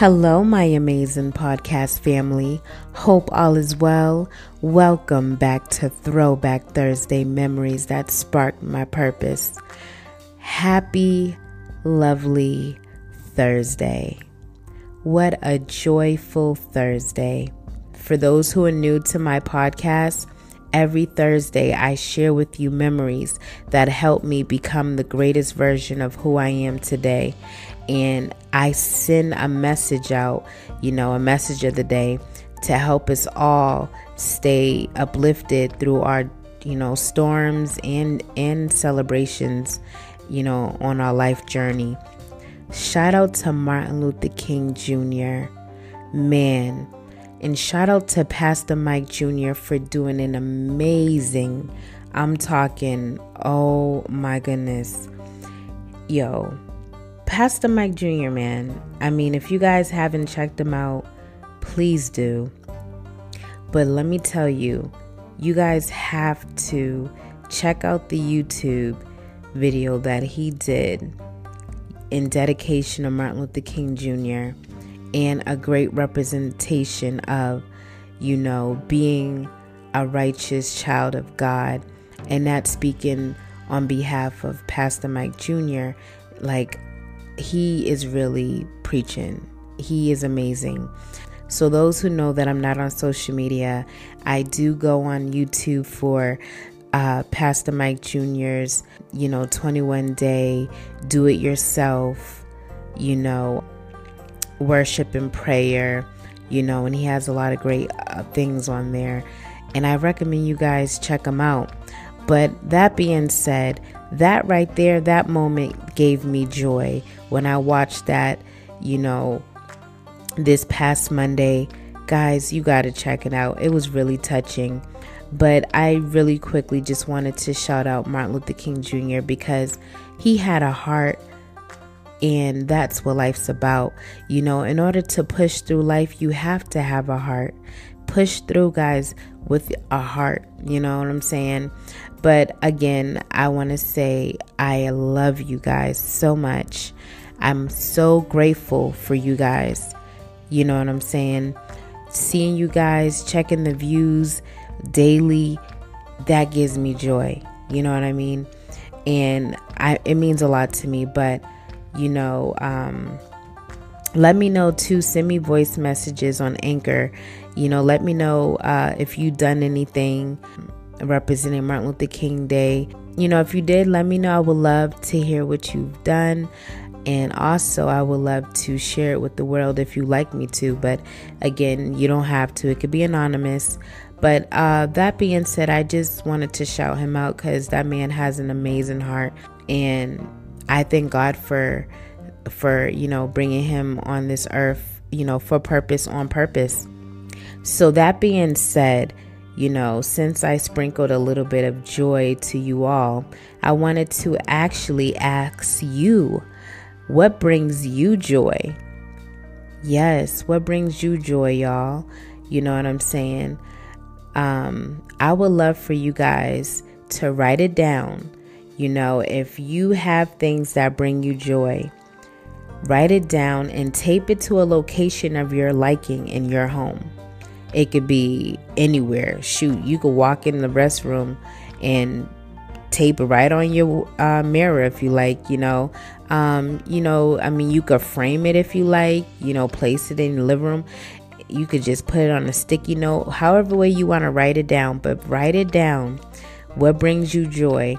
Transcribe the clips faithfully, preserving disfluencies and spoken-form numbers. Hello, my amazing podcast family. Hope all is well. Welcome back to Throwback Thursday Memories That Sparked My Purpose. Happy, lovely Thursday. What a joyful Thursday. For those who are new to my podcast, every Thursday I share with you memories that help me become the greatest version of who I am today. And I send a message out, you know, a message of the day to help us all stay uplifted through our, you know, storms and, and celebrations, you know, on our life journey. Shout out to Martin Luther King Junior, man. And shout out to Pastor Mike Junior for doing an amazing, I'm talking, oh my goodness, yo. Pastor Mike Junior, man, I mean, if you guys haven't checked him out, please do. But let me tell you, you guys have to check out the YouTube video that he did in dedication of Martin Luther King Junior and a great representation of, you know, being a righteous child of God, and that speaking on behalf of Pastor Mike Junior, like, he is really preaching. He is amazing. So those who know that I'm not on social media, I do go on YouTube for uh, Pastor Mike Junior's, you know, twenty-one day do-it-yourself, you know, worship and prayer, you know, and he has a lot of great uh, things on there. And I recommend you guys check him out. But that being said, that right there, that moment gave me joy when I watched that, you know, this past Monday. Guys, you got to check it out. It was really touching. But I really quickly just wanted to shout out Martin Luther King Junior because he had a heart, and that's what life's about. You know, in order to push through life, you have to have a heart. Push through, guys, with a heart. You know what I'm saying? But again, I want to say I love you guys so much. I'm so grateful for you guys. You know what I'm saying? Seeing you guys, checking the views daily, that gives me joy. You know what I mean? And I, it means a lot to me. But, you know, um, let me know too. Send me voice messages on Anchor. You know, let me know uh, if you've done anything representing Martin Luther King Day. You know, if you did, let me know. I would love to hear what you've done, and also I would love to share it with the world if you like me to. But again, you don't have to. It could be anonymous. But uh, that being said, I just wanted to shout him out because that man has an amazing heart, and I thank God for for you know bringing him on this earth, you know, for purpose, on purpose. So that being said, you know, since I sprinkled a little bit of joy to you all, I wanted to actually ask you, what brings you joy? Yes, what brings you joy, y'all? You know what I'm saying? Um, I would love for you guys to write it down. You know, if you have things that bring you joy, write it down and tape it to a location of your liking in your home. It could be anywhere. Shoot, you could walk in the restroom and tape it right on your uh, mirror if you like, you know. Um, you know, I mean, you could frame it if you like, you know, place it in your living room. You could just put it on a sticky note, however way you want to write it down. But write it down, what brings you joy,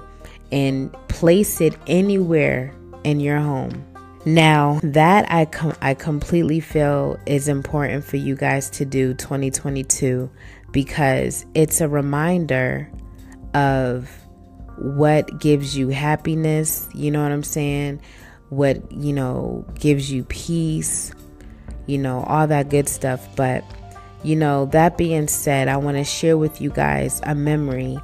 and place it anywhere in your home. Now that I com- I completely feel is important for you guys to do twenty twenty-two, because it's a reminder of what gives you happiness, you know what I'm saying? What, you know, gives you peace, you know, all that good stuff. But, you know, that being said, I want to share with you guys a memory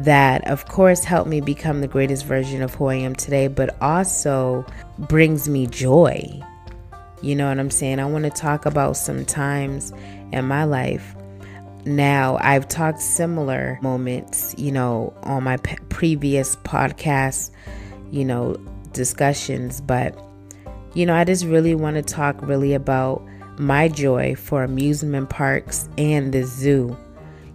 that, of course, helped me become the greatest version of who I am today, but also brings me joy. You know what I'm saying? I want to talk about some times in my life. Now, I've talked similar moments, you know, on my p- previous podcast, you know, discussions, but You know, I just really want to talk really about my joy for amusement parks and the zoo.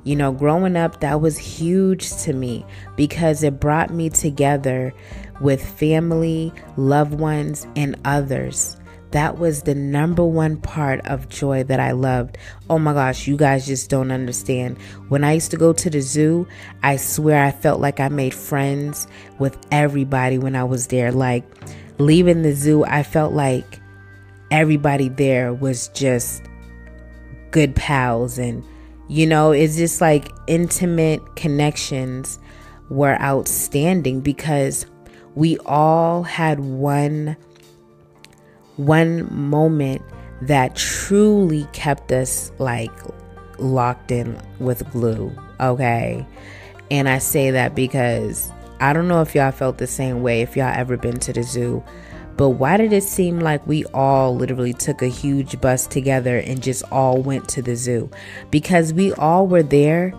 You know, growing up, that was huge to me because it brought me together with family, loved ones, and others. That was the number one part of joy that I loved. Oh my gosh, you guys just don't understand. When I used to go to the zoo, I swear I felt like I made friends with everybody when I was there. Like, leaving the zoo, I felt like everybody there was just good pals, and you know, it's just like intimate connections were outstanding because we all had one one moment that truly kept us like locked in with glue, okay? And I say that because I don't know if y'all felt the same way, if y'all ever been to the zoo, but why did it seem like we all literally took a huge bus together and just all went to the zoo? Because we all were there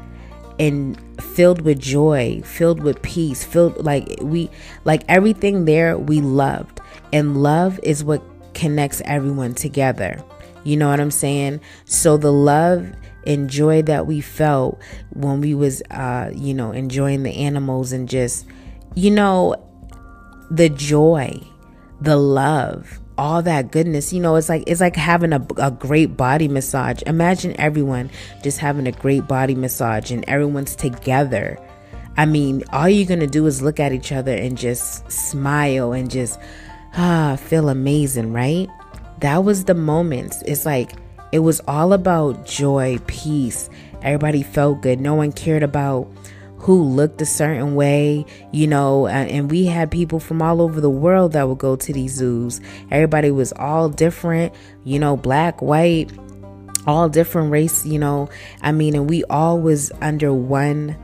and filled with joy, filled with peace, filled like we, like everything there we loved. And love is what connects everyone together. You know what I'm saying? So the love and joy that we felt when we was, uh, you know, enjoying the animals and just, you know, the joy, the love, all that goodness, you know, it's like it's like having a, a great body massage. Imagine everyone just having a great body massage and everyone's together. I mean, all you're going to do is look at each other and just smile and just ah, feel amazing, right? That was the moments. It's like it was all about joy, peace. Everybody felt good. No one cared about who looked a certain way, you know, and we had people from all over the world that would go to these zoos. Everybody was all different, you know, black, white, all different race, you know, I mean, and we all was under one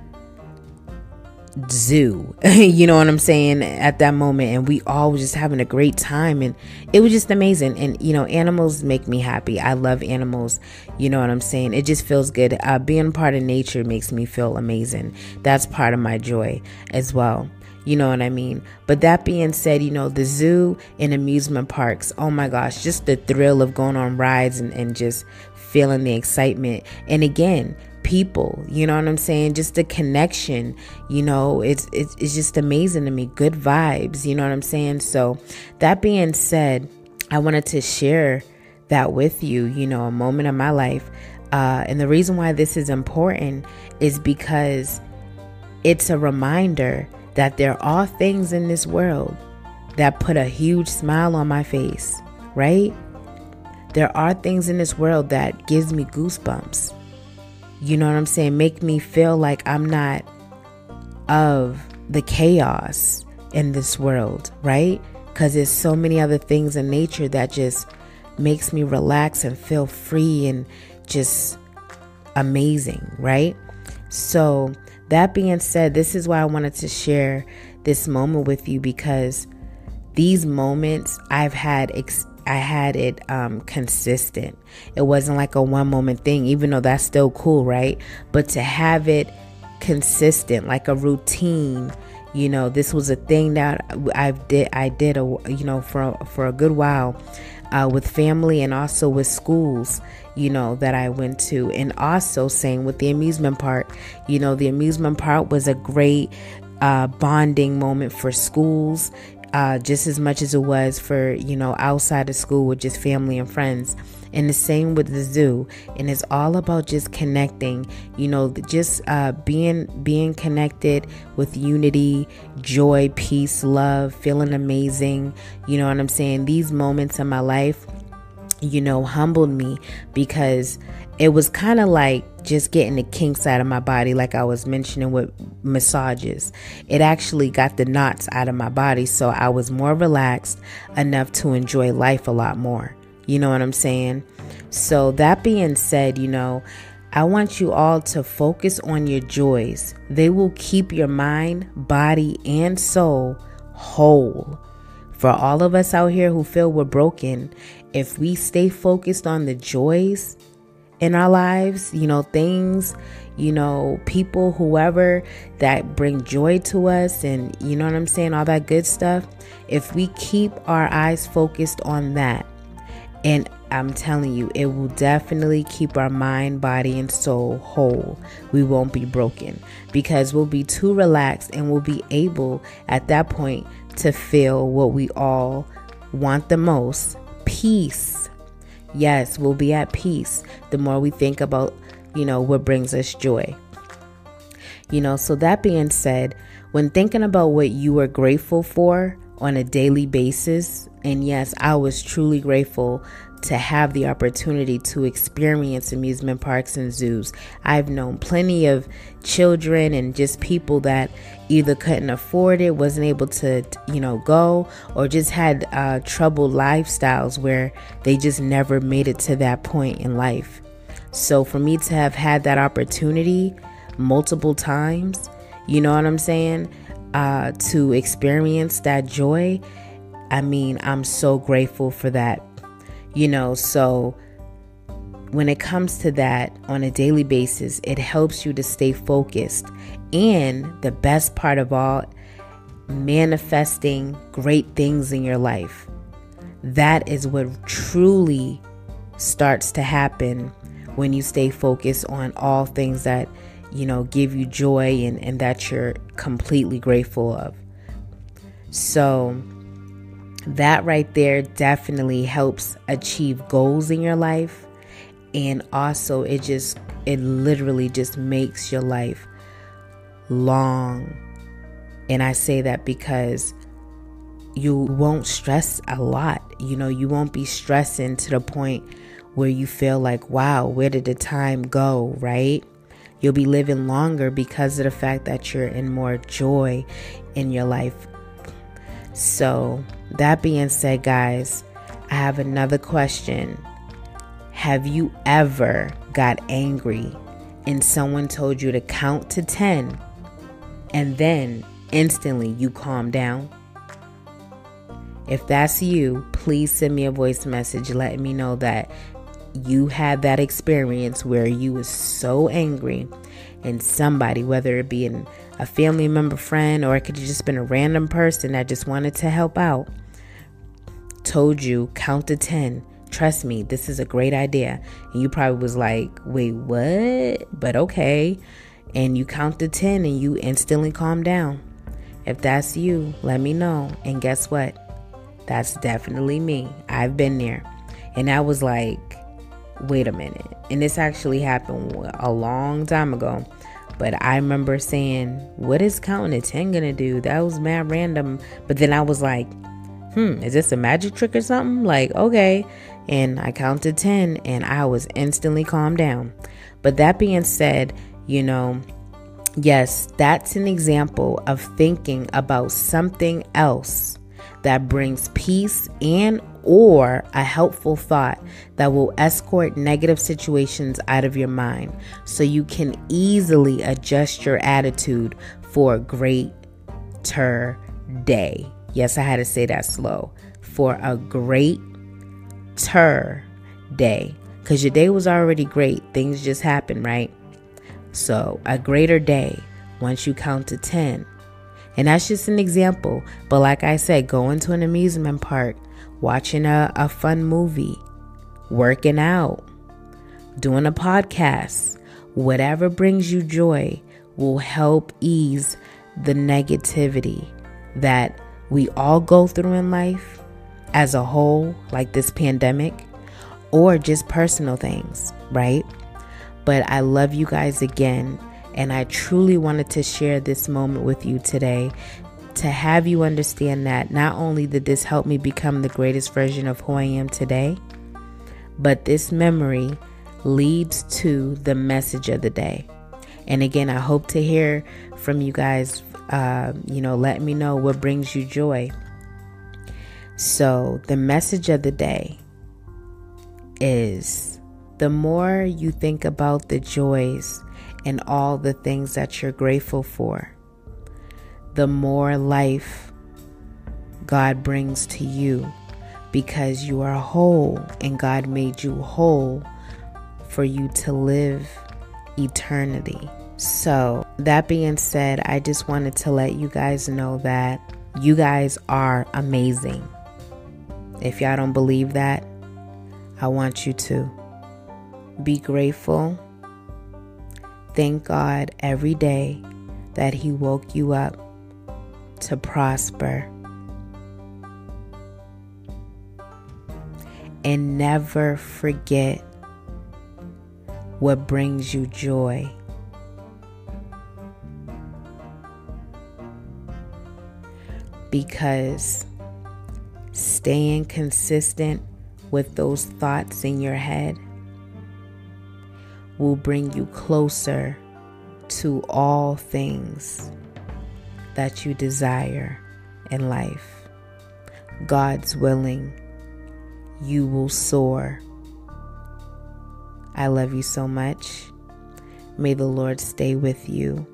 zoo, you know what I'm saying, at that moment, and we all was just having a great time, and it was just amazing. And you know, animals make me happy. I love animals, you know what I'm saying? It just feels good. Uh, being part of nature makes me feel amazing. That's part of my joy as well, you know what I mean? But that being said, you know, the zoo and amusement parks, oh my gosh, just the thrill of going on rides and, and just feeling the excitement, and again, people, you know what I'm saying? Just the connection, you know, it's, it's it's just amazing to me. Good vibes, you know what I'm saying? So that being said, I wanted to share that with you, you know, a moment of my life. Uh, and the reason why this is important is because it's a reminder that there are things in this world that put a huge smile on my face, right? There are things in this world that gives me goosebumps. You know what I'm saying? Make me feel like I'm not of the chaos in this world, right? Because there's so many other things in nature that just makes me relax and feel free and just amazing, right? So that being said, this is why I wanted to share this moment with you, because these moments I've had experiences. I had it um, consistent. It wasn't like a one moment thing, even though that's still cool, right? But to have it consistent, like a routine, you know, this was a thing that I've did, I did, a, you know, for, for a good while uh, with family and also with schools, you know, that I went to, and also same with the amusement park. You know, the amusement park was a great uh, bonding moment for schools. Uh, just as much as it was for, you know, outside of school with just family and friends. And the same with the zoo. And it's all about just connecting, you know, just uh, being being connected with unity, joy, peace, love, feeling amazing. You know what I'm saying? These moments in my life, you know, humbled me, because it was kind of like just getting the kinks out of my body, like I was mentioning with massages. It actually got the knots out of my body, so I was more relaxed enough to enjoy life a lot more. You know what I'm saying? So that being said, you know, I want you all to focus on your joys. They will keep your mind, body, and soul whole. For all of us out here who feel we're broken, if we stay focused on the joys in our lives, you know, things, you know, people, whoever that bring joy to us, and you know what I'm saying, all that good stuff. If we keep our eyes focused on that, and I'm telling you, it will definitely keep our mind, body, and soul whole. We won't be broken because we'll be too relaxed, and we'll be able at that point to feel what we all want the most, peace. Yes, we'll be at peace the more we think about, you know, what brings us joy. You know, so that being said, when thinking about what you are grateful for on a daily basis, and yes, I was truly grateful to have the opportunity to experience amusement parks and zoos. I've known plenty of children and just people that either couldn't afford it, wasn't able to, you know, go, or just had uh, troubled lifestyles where they just never made it to that point in life. So for me to have had that opportunity multiple times, you know what I'm saying, uh, to experience that joy, I mean, I'm so grateful for that. You know, so when it comes to that on a daily basis, it helps you to stay focused. And the best part of all, manifesting great things in your life. That is what truly starts to happen when you stay focused on all things that, you know, give you joy and, and that you're completely grateful of. So that right there definitely helps achieve goals in your life. And also it just, it literally just makes your life long. And I say that because you won't stress a lot. You know, you won't be stressing to the point where you feel like, wow, where did the time go, right? You'll be living longer because of the fact that you're in more joy in your life. So that being said, guys, I have another question. Have you ever got angry and someone told you to count to ten and then instantly you calm down? If that's you, please send me a voice message letting me know that you had that experience where you was so angry and somebody, whether it be in a family member, friend, or it could have just been a random person that just wanted to help out, told you count to ten. Trust me, this is a great idea. And you probably was like, wait, what? But okay. And you count to ten and you instantly calm down. If that's you, let me know. And guess what? That's definitely me. I've been there. And I was like, wait a minute. And this actually happened a long time ago. But I remember saying, what is counting to ten going to do? That was mad random. But then I was like, hmm, is this a magic trick or something? Like, okay. And I counted ten and I was instantly calmed down. But that being said, you know, yes, that's an example of thinking about something else that brings peace and or a helpful thought that will escort negative situations out of your mind so you can easily adjust your attitude for a greater day. Yes, I had to say that slow. For a greater day. Because your day was already great. Things just happened, right? So a greater day once you count to ten. And that's just an example. But like I said, going to an amusement park, watching a, a fun movie, working out, doing a podcast, whatever brings you joy will help ease the negativity that we all go through in life as a whole, like this pandemic, or just personal things, right? But I love you guys again. And I truly wanted to share this moment with you today to have you understand that not only did this help me become the greatest version of who I am today, but this memory leads to the message of the day. And again, I hope to hear from you guys. Uh, you know, let me know what brings you joy. So the message of the day is the more you think about the joys and all the things that you're grateful for, the more life God brings to you, because you are whole and God made you whole for you to live eternity. So that being said, I just wanted to let you guys know that you guys are amazing. If y'all don't believe that, I want you to. Be grateful. Thank God every day that He woke you up to prosper. And never forget what brings you joy. Because staying consistent with those thoughts in your head will bring you closer to all things that you desire in life. God's willing, you will soar. I love you so much. May the Lord stay with you.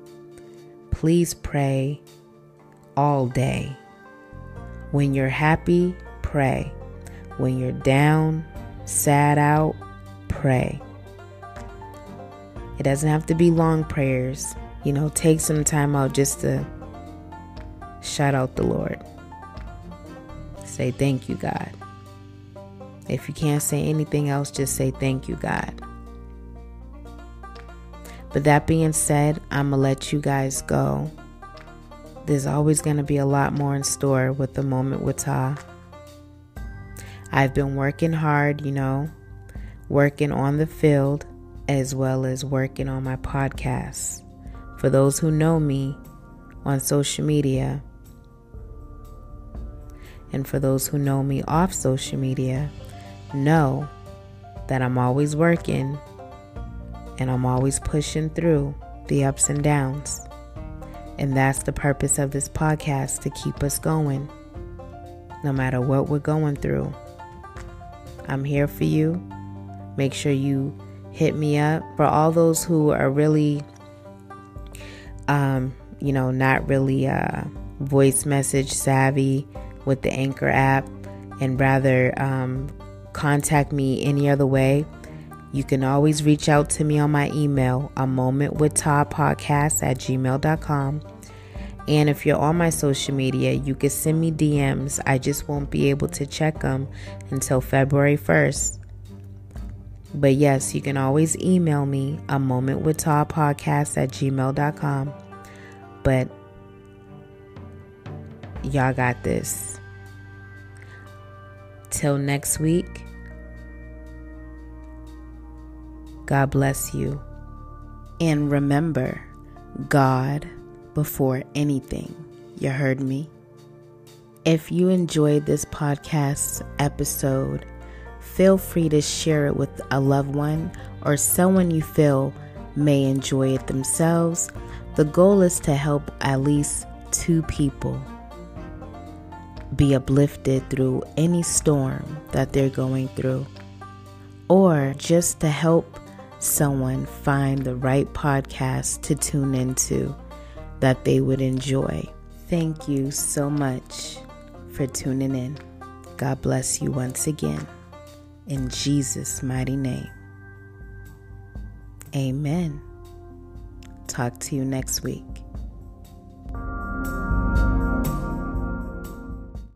Please pray all day. When you're happy, pray. When you're down, sad out, pray. It doesn't have to be long prayers. You know, take some time out just to shout out the Lord. Say thank you, God. If you can't say anything else, just say thank you, God. But that being said, I'm going to let you guys go. There's always going to be a lot more in store with the Moment with Tah. I've been working hard, you know, working on the field as well as working on my podcast. For those who know me on social media, and for those who know me off social media, know that I'm always working and I'm always pushing through the ups and downs. And that's the purpose of this podcast, to keep us going. No matter what we're going through, I'm here for you. Make sure you hit me up. For all those who are really, um, you know, not really uh, voice message savvy with the Anchor app, and rather um, contact me any other way, you can always reach out to me on my email, a moment with Tah podcast at gmail dot com. And if you're on my social media, you can send me D Ms. I just won't be able to check them until February first. But yes, you can always email me, a moment with Tah podcast at gmail dot com. But y'all got this. Till next week. God bless you. And remember, God before anything. You heard me? If you enjoyed this podcast episode, feel free to share it with a loved one or someone you feel may enjoy it themselves. The goal is to help at least two people be uplifted through any storm that they're going through, or just to help someone find the right podcast to tune into that they would enjoy. Thank you so much for tuning in. God bless you once again. In Jesus' mighty name. Amen. Talk to you next week.